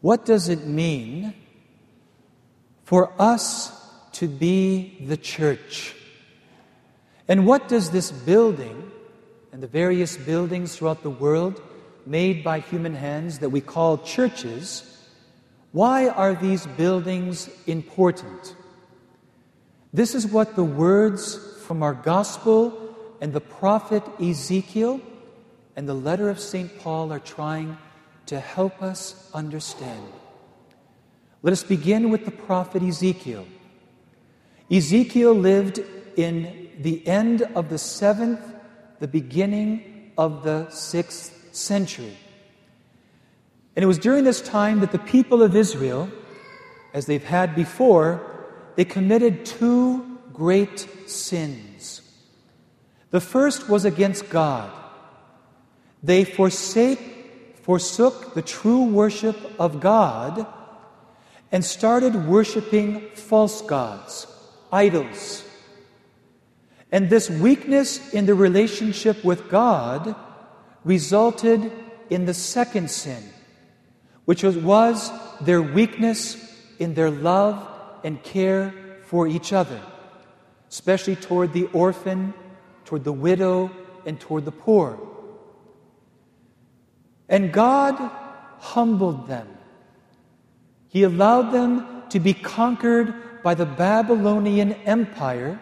What does it mean for us to be the church? And what does this building and the various buildings throughout the world made by human hands that we call churches, why are these buildings important? This is what the words from our gospel and the prophet Ezekiel and the letter of St. Paul are trying to help us understand. Let us begin with the prophet Ezekiel. Ezekiel lived in the end of the 7th, the beginning of the 6th century. And it was during this time that the people of Israel, as they've had before, they committed two great sins. The first was against God. They forsook the true worship of God and started worshiping false gods, idols. And this weakness in the relationship with God resulted in the second sin, which was their weakness in their love and care for each other, especially toward the orphan, toward the widow, and toward the poor. And God humbled them. He allowed them to be conquered by the Babylonian Empire,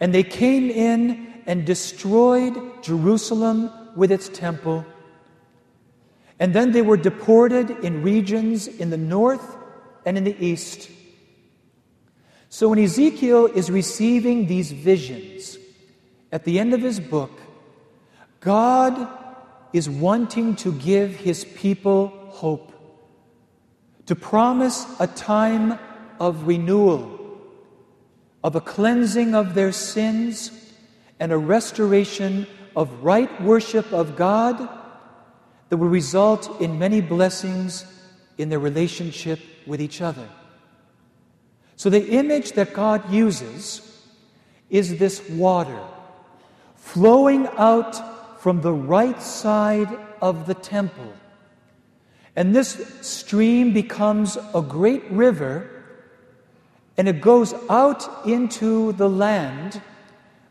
and they came in and destroyed Jerusalem with its temple. And then they were deported in regions in the north and in the east. So when Ezekiel is receiving these visions, at the end of his book, God is wanting to give His people hope, to promise a time of renewal, of a cleansing of their sins, and a restoration of right worship of God that will result in many blessings in their relationship with each other. So the image that God uses is this water flowing out from the right side of the temple. And this stream becomes a great river, and it goes out into the land,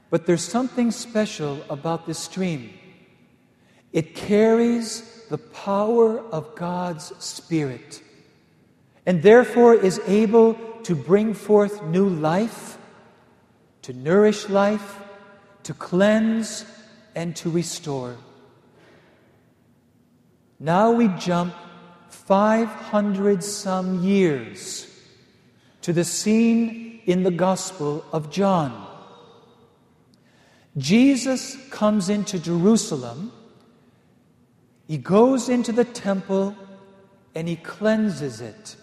but there's something special about this stream. It carries the power of God's Spirit, and therefore is able to bring forth new life, to nourish life, to cleanse, and to restore. Now we jump 500-some years to the scene in the Gospel of John. Jesus comes into Jerusalem. He goes into the temple and He cleanses it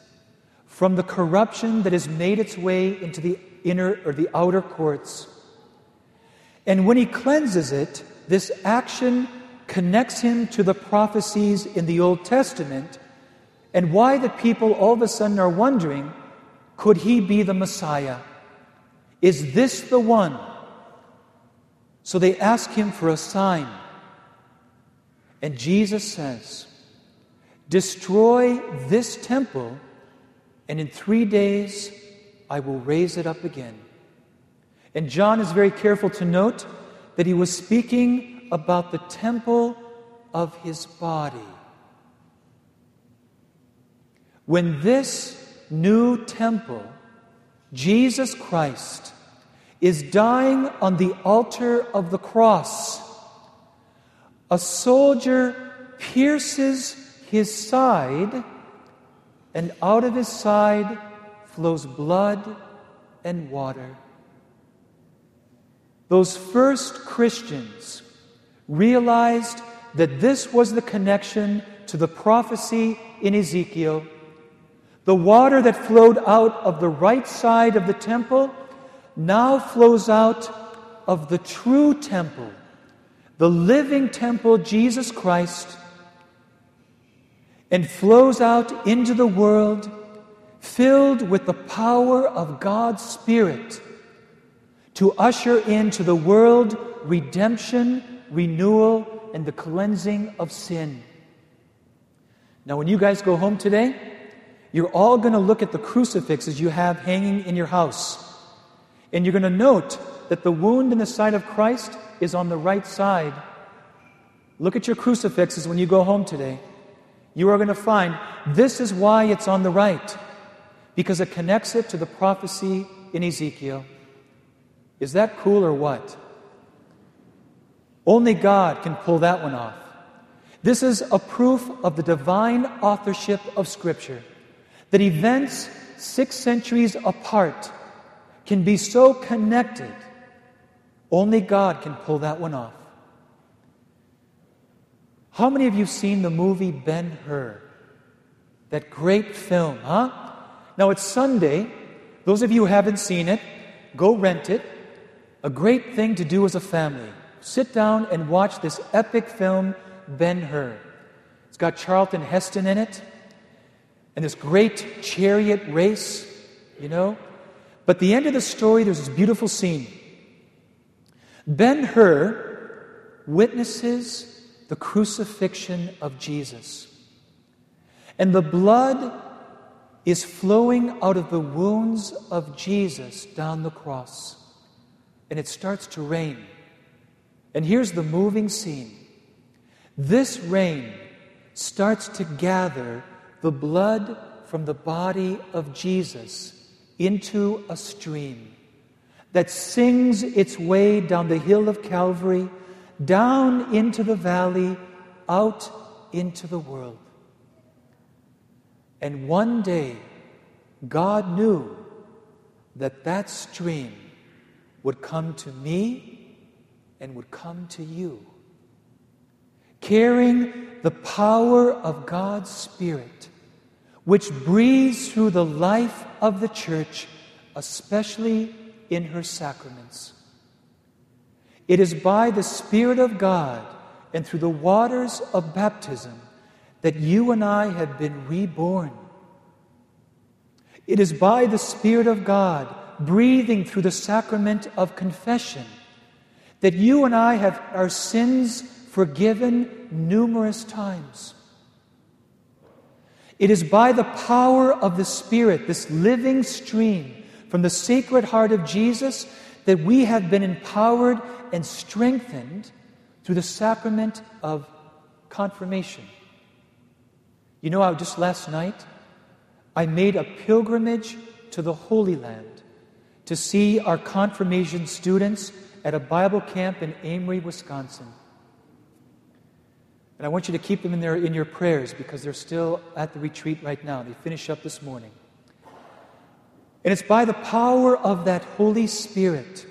from the corruption that has made its way into the inner or the outer courts. And when He cleanses it, this action connects Him to the prophecies in the Old Testament and why the people all of a sudden are wondering, could He be the Messiah? Is this the one? So they ask Him for a sign. And Jesus says, "Destroy this temple, and in 3 days I will raise it up again." And John is very careful to note that he was speaking about the temple of His body. When this new temple, Jesus Christ, is dying on the altar of the cross, a soldier pierces His side, and out of His side flows blood and water. Those first Christians realized that this was the connection to the prophecy in Ezekiel. The water that flowed out of the right side of the temple now flows out of the true temple, the living temple, Jesus Christ, and flows out into the world filled with the power of God's Spirit to usher into the world redemption, renewal, and the cleansing of sin. Now, when you guys go home today, you're all going to look at the crucifixes you have hanging in your house. And you're going to note that the wound in the side of Christ is on the right side. Look at your crucifixes when you go home today. You are going to find this is why it's on the right, because it connects it to the prophecy in Ezekiel. Is that cool or what? Only God can pull that one off. This is a proof of the divine authorship of Scripture, that events 6 centuries apart can be so connected. Only God can pull that one off. How many of you have seen the movie Ben-Hur? That great film, huh? Now it's Sunday. Those of you who haven't seen it, go rent it. A great thing to do as a family. Sit down and watch this epic film, Ben-Hur. It's got Charlton Heston in it, and this great chariot race, you know. But the end of the story, there's this beautiful scene. Ben-Hur witnesses the crucifixion of Jesus. And the blood is flowing out of the wounds of Jesus down the cross. And it starts to rain. And here's the moving scene. This rain starts to gather the blood from the body of Jesus into a stream that sings its way down the hill of Calvary, down into the valley, out into the world. And one day, God knew that that stream would come to me and would come to you, carrying the power of God's Spirit, which breathes through the life of the church, especially in her sacraments. It is by the Spirit of God and through the waters of baptism that you and I have been reborn. It is by the Spirit of God breathing through the sacrament of confession that you and I have our sins forgiven numerous times. It is by the power of the Spirit, this living stream from the Sacred Heart of Jesus, that we have been empowered and strengthened through the sacrament of confirmation. You know, just last night, I made a pilgrimage to the Holy Land to see our confirmation students at a Bible camp in Amery, Wisconsin. And I want you to keep them in your prayers, because they're still at the retreat right now. They finish up this morning. And it's by the power of that Holy Spirit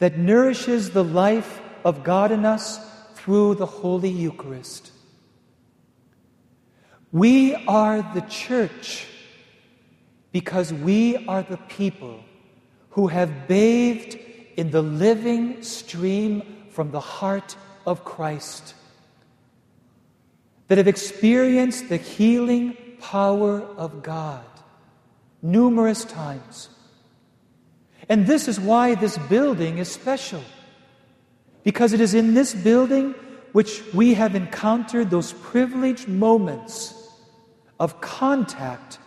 that nourishes the life of God in us through the Holy Eucharist. We are the church because we are the people who have bathed in the living stream from the heart of Christ, that have experienced the healing power of God numerous times. And this is why this building is special, because it is in this building which we have encountered those privileged moments of contact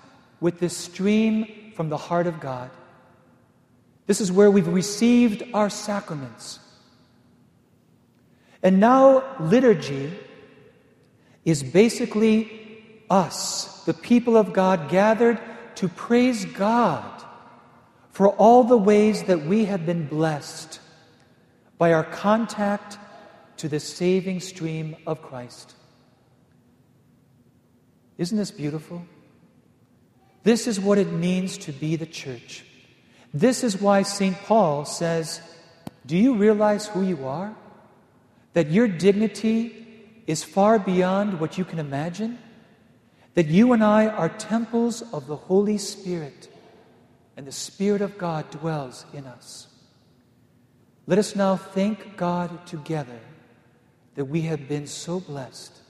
with this stream from the heart of God. This is where we've received our sacraments. And now liturgy is basically us, the people of God, gathered to praise God for all the ways that we have been blessed by our contact to the saving stream of Christ. Isn't this beautiful? This is what it means to be the church. This is why St. Paul says, do you realize who you are? That your dignity is far beyond what you can imagine? That you and I are temples of the Holy Spirit, and the Spirit of God dwells in us. Let us now thank God together that we have been so blessed.